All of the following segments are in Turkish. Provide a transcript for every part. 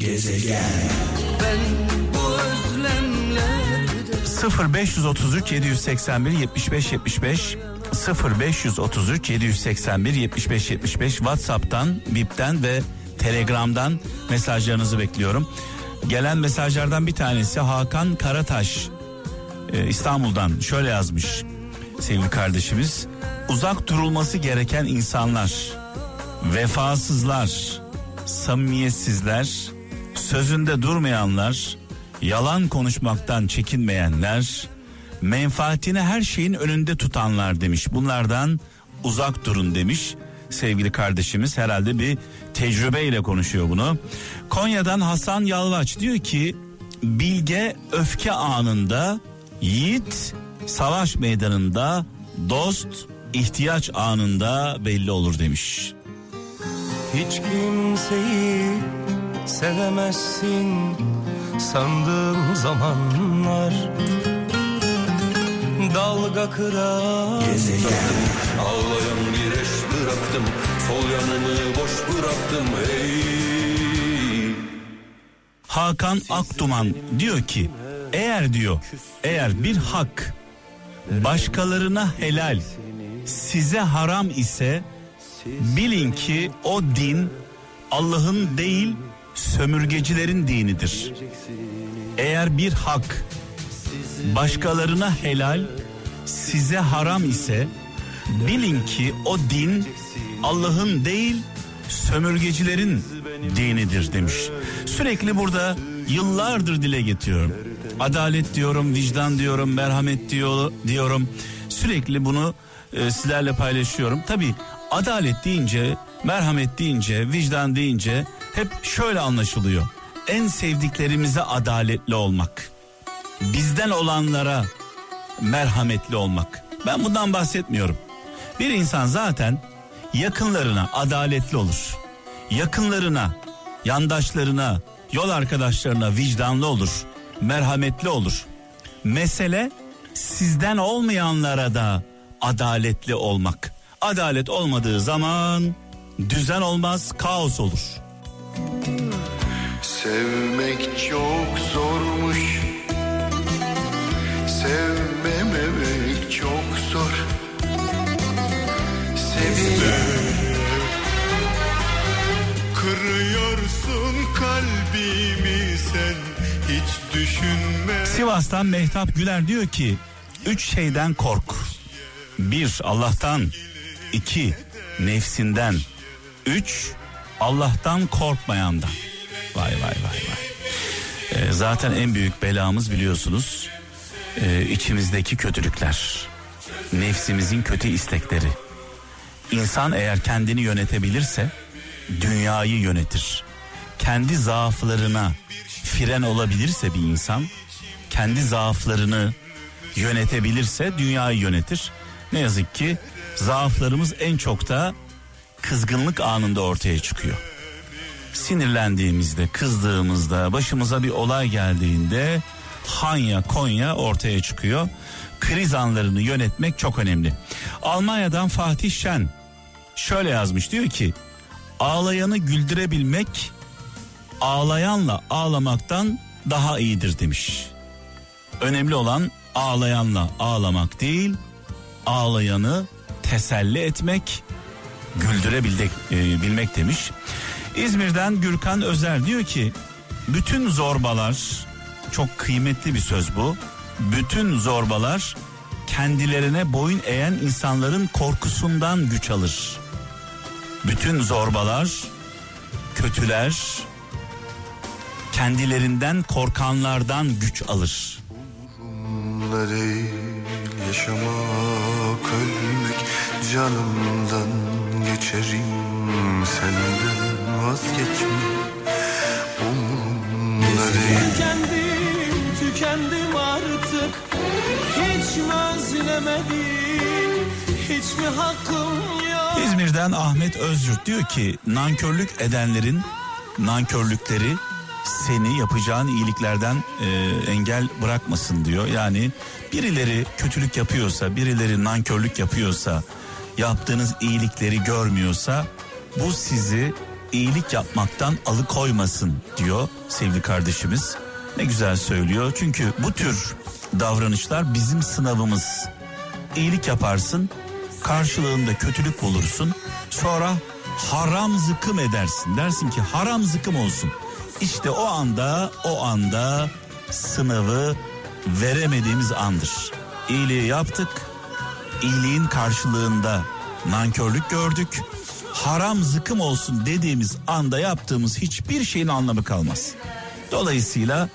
Gezegen. Ben bu özlemlerde 0533 781 75 75, 0533 781 75 75 WhatsApp'tan, VIP'ten ve Telegram'dan mesajlarınızı bekliyorum. Gelen mesajlardan bir tanesi Hakan Karataş İstanbul'dan şöyle yazmış sevgili kardeşimiz: uzak durulması gereken insanlar, vefasızlar, samimiyetsizler, sözünde durmayanlar, yalan konuşmaktan çekinmeyenler, menfaatini her şeyin önünde tutanlar demiş. Bunlardan uzak durun demiş sevgili kardeşimiz, herhalde bir tecrübeyle konuşuyor bunu. Konya'dan Hasan Yalvaç diyor ki bilge öfke anında, yiğit savaş meydanında, dost ihtiyaç anında belli olur demiş. Hiç kimseyi sevemezsin sandığım zamanlar, dalga kırar ağlayan bir eş bıraktım, sol yanımı boş bıraktım hey. Hakan Akduman diyor ki eğer bir hak başkalarına helal, size haram ise bilin ki o din Allah'ın değil, sömürgecilerin dinidir. Eğer bir hak başkalarına helal, size haram ise bilin ki o din Allah'ın değil, sömürgecilerin dinidir demiş. Sürekli burada yıllardır dile getiriyorum. Adalet diyorum, vicdan diyorum, merhamet diyorum. Sürekli bunu sizlerle paylaşıyorum. Tabii adalet deyince, merhamet deyince, vicdan deyince hep şöyle anlaşılıyor: en sevdiklerimize adaletli olmak, bizden olanlara merhametli olmak. Ben bundan bahsetmiyorum. Bir insan zaten yakınlarına adaletli olur, yakınlarına, yandaşlarına, yol arkadaşlarına vicdanlı olur, merhametli olur. Mesele sizden olmayanlara da adaletli olmak. Adalet olmadığı zaman düzen olmaz, kaos olur. Sevmek çok zormuş, sevmemek çok zor. Sevmek kırıyorsun kalbimi sen, hiç düşünme. Sivas'tan Mehtap Güler diyor ki 3 şeyden kork: 1. Allah'tan, 2. Nefsinden, 3. Allah'tan korkmayandan. Vay vay vay vay. Zaten en büyük belamız biliyorsunuz içimizdeki kötülükler, nefsimizin kötü istekleri. İnsan eğer kendini yönetebilirse dünyayı yönetir. Kendi zaaflarına fren olabilirse bir insan, kendi zaaflarını yönetebilirse dünyayı yönetir. Ne yazık ki zaaflarımız en çok da kızgınlık anında ortaya çıkıyor. Sinirlendiğimizde, kızdığımızda, başımıza bir olay geldiğinde hanya konya ortaya çıkıyor. Kriz anlarını yönetmek çok önemli. Almanya'dan Fatih Şen şöyle yazmış, diyor ki ağlayanı güldürebilmek ağlayanla ağlamaktan daha iyidir demiş. Önemli olan ağlayanla ağlamak değil, ağlayanı teselli etmek, güldürebilmek demiş. İzmir'den Gürkan Özer diyor ki bütün zorbalar, çok kıymetli bir söz bu, bütün zorbalar kendilerine boyun eğen insanların korkusundan güç alır. Bütün zorbalar, kötüler, kendilerinden korkanlardan güç alır. Yaşamak, ölmek, canımdan geçerim, senden vazgeçme. Tükendim, tükendim artık, hiç mi özlemedim, hiç mi hakkım yok? İzmir'den Ahmet Özcük diyor ki nankörlük edenlerin nankörlükleri seni yapacağın iyiliklerden engel bırakmasın diyor. Yani birileri kötülük yapıyorsa, birileri nankörlük yapıyorsa, yaptığınız iyilikleri görmüyorsa bu sizi iyilik yapmaktan alıkoymasın diyor sevgili kardeşimiz. Ne güzel söylüyor. Çünkü bu tür davranışlar bizim sınavımız. İyilik yaparsın, karşılığında kötülük bulursun. Sonra haram zıkkım edersin. Dersin ki haram zıkkım olsun. İşte o anda sınavı veremediğimiz andır. İyiliği yaptık, iyiliğin karşılığında nankörlük gördük. Haram zıkkım olsun dediğimiz anda yaptığımız hiçbir şeyin anlamı kalmaz. Dolayısıyla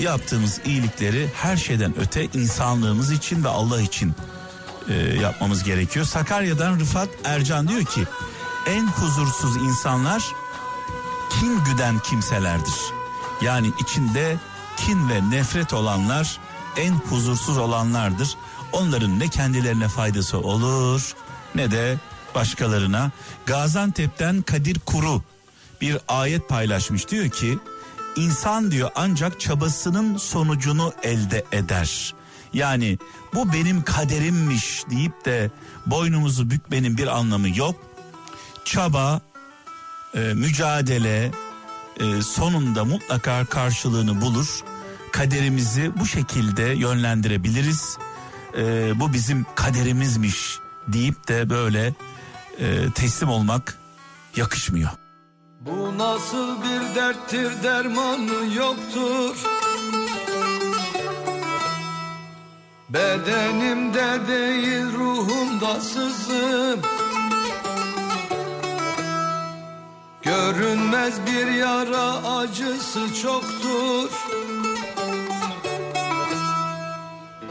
yaptığımız iyilikleri her şeyden öte insanlığımız için ve Allah için yapmamız gerekiyor. Sakarya'dan Rıfat Ercan diyor ki en huzursuz insanlar kin güden kimselerdir. Yani içinde kin ve nefret olanlar en huzursuz olanlardır. Onların ne kendilerine faydası olur ne de başkalarına. Gaziantep'ten Kadir Kuru bir ayet paylaşmış, diyor ki insan diyor ancak çabasının sonucunu elde eder. Yani bu benim kaderimmiş deyip de boynumuzu bükmenin bir anlamı yok. Çaba, mücadele sonunda mutlaka karşılığını bulur. Kaderimizi bu şekilde yönlendirebiliriz. Bu bizim kaderimizmiş deyip de böyle teslim olmak yakışmıyor. Bu nasıl bir derttir, dermanı yoktur. Bedenimde değil ruhumda sızım. Görünmez bir yara acısı çoktur.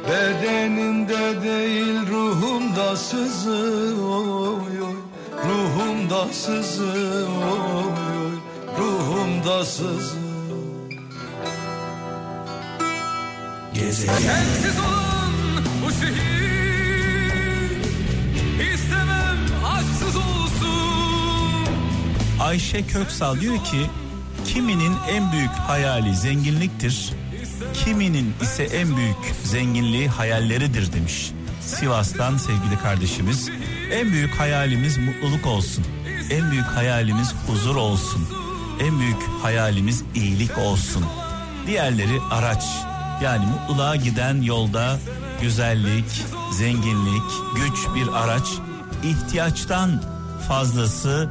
Bedenimde değil ruhumda sızım. Oy oy. Ruhumda sızım. Oy oy. Ruhumda sızım. Sensiz olan bu şehir, istemem aşksız olsun. Ayşe Köksal diyor ki kiminin en büyük hayali zenginliktir, kiminin ise en büyük zenginliği hayalleridir demiş. Sivas'tan sevgili kardeşimiz, en büyük hayalimiz mutluluk olsun, en büyük hayalimiz huzur olsun, en büyük hayalimiz iyilik olsun. Diğerleri araç. Yani mutluluğa giden yolda güzellik, zenginlik, güç bir araç. İhtiyaçtan fazlası,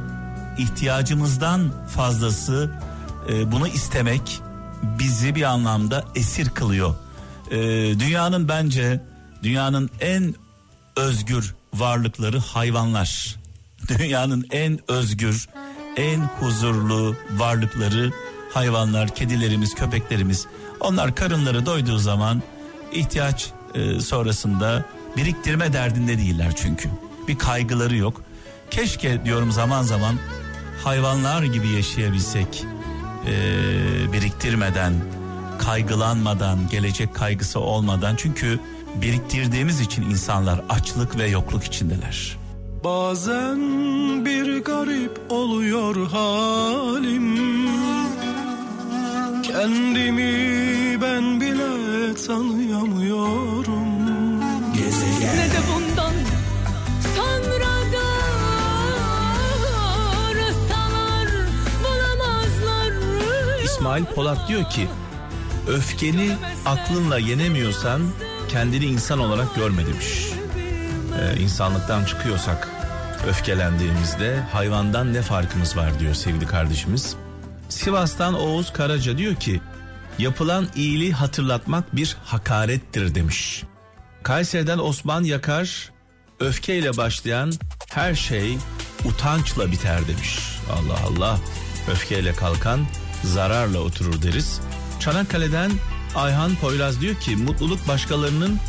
ihtiyacımızdan fazlası bunu istemek bizi bir anlamda esir kılıyor. Dünyanın en özgür varlıkları hayvanlar. Dünyanın en özgür, en huzurlu varlıkları hayvanlar, kedilerimiz, köpeklerimiz. Onlar karınları doyduğu zaman ihtiyaç sonrasında biriktirme derdinde değiller çünkü. Bir kaygıları yok. Keşke diyorum zaman zaman hayvanlar gibi yaşayabilsek. Biriktirmeden, kaygılanmadan, gelecek kaygısı olmadan. Çünkü biriktirdiğimiz için insanlar açlık ve yokluk içindeler. Bazen bir garip oluyor halim. Kendimi ben bile tanıyamıyorum. Gezegen. Ne de bundan sonra da arasalar bulamazlar. İsmail Polat diyor ki öfkeni aklınla yenemiyorsan kendini insan olarak görme demiş. İnsanlıktan çıkıyorsak öfkelendiğimizde hayvandan ne farkımız var diyor sevgili kardeşimiz. Sivas'tan Oğuz Karaca diyor ki yapılan iyiliği hatırlatmak bir hakarettir demiş. Kayseri'den Osman Yakar öfkeyle başlayan her şey utançla biter demiş. Allah Allah, öfkeyle kalkan zararla oturur deriz. Çanakkale'den Ayhan Poyraz diyor ki mutluluk başkalarının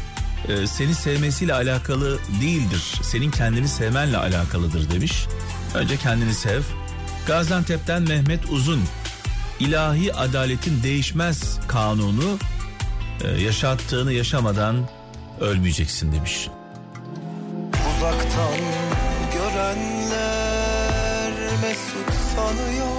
seni sevmesiyle alakalı değildir. Senin kendini sevmenle alakalıdır demiş. Önce kendini sev. Gaziantep'ten Mehmet Uzun ilahi adaletin değişmez kanunu yaşattığını yaşamadan ölmeyeceksin demiş. Uzaktan görenler mesut sanıyor.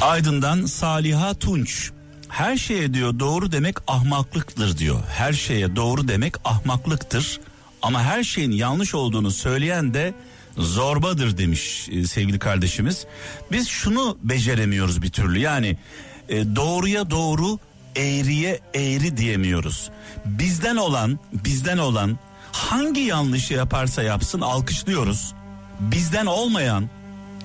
Aydın'dan Saliha Tunç her şeye diyor doğru demek ahmaklıktır diyor. Her şeye doğru demek ahmaklıktır. Ama her şeyin yanlış olduğunu söyleyen de zorbadır demiş sevgili kardeşimiz. Biz şunu beceremiyoruz bir türlü, yani doğruya doğru, eğriye eğri diyemiyoruz. Bizden olan hangi yanlışı yaparsa yapsın alkışlıyoruz. Bizden olmayan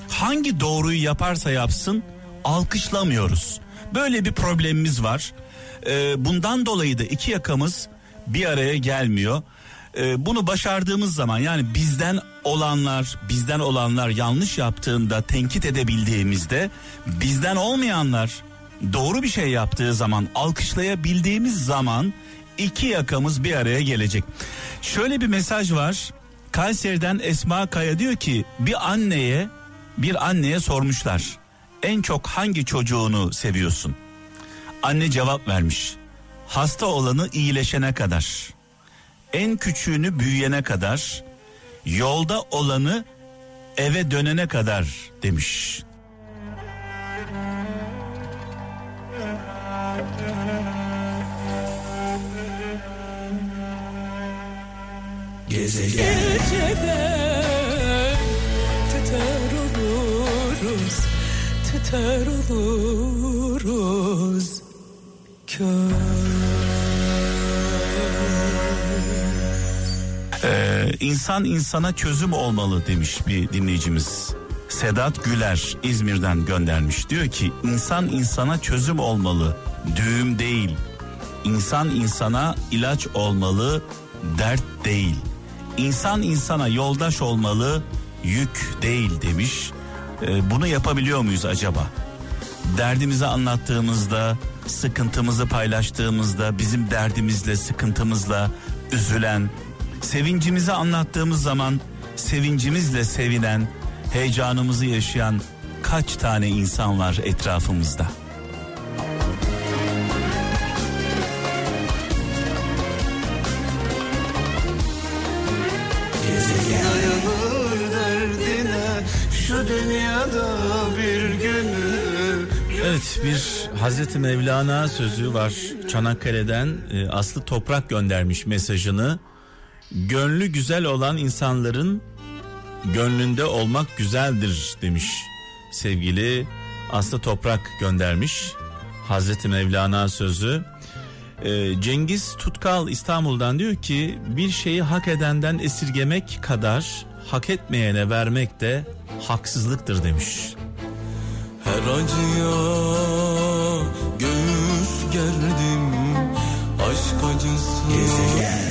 hangi doğruyu yaparsa yapsın alkışlamıyoruz. Böyle bir problemimiz var. Bundan dolayı da iki yakamız bir araya gelmiyor. Bunu başardığımız zaman, yani bizden olanlar yanlış yaptığında tenkit edebildiğimizde, bizden olmayanlar doğru bir şey yaptığı zaman alkışlayabildiğimiz zaman iki yakamız bir araya gelecek. Şöyle bir mesaj var. Kayseri'den Esma Kaya diyor ki, bir anneye sormuşlar, en çok hangi çocuğunu seviyorsun? Anne cevap vermiş, hasta olanı iyileşene kadar, en küçüğünü büyüyene kadar, yolda olanı eve dönene kadar demiş. Gezegen. Teter oluruz İnsan insana çözüm olmalı demiş bir dinleyicimiz. Sedat Güler İzmir'den göndermiş. Diyor ki, insan insana çözüm olmalı, düğüm değil. İnsan insana ilaç olmalı, dert değil. İnsan insana yoldaş olmalı, yük değil demiş. Bunu yapabiliyor muyuz acaba? Derdimizi anlattığımızda, sıkıntımızı paylaştığımızda, bizim derdimizle, sıkıntımızla üzülen, sevincimizi anlattığımız zaman sevincimizle sevinen, heyecanımızı yaşayan kaç tane insan var etrafımızda? Evet, bir Hazreti Mevlana sözü var. Çanakkale'den Aslı Toprak göndermiş mesajını. Gönlü güzel olan insanların gönlünde olmak güzeldir demiş. Sevgili Aslı Toprak göndermiş Hazreti Mevlana sözü. Cengiz Tutkal İstanbul'dan diyor ki, bir şeyi hak edenden esirgemek kadar hak etmeyene vermek de haksızlıktır demiş. Her acıya göğüs gerdim, aşk acısı. Gezegen.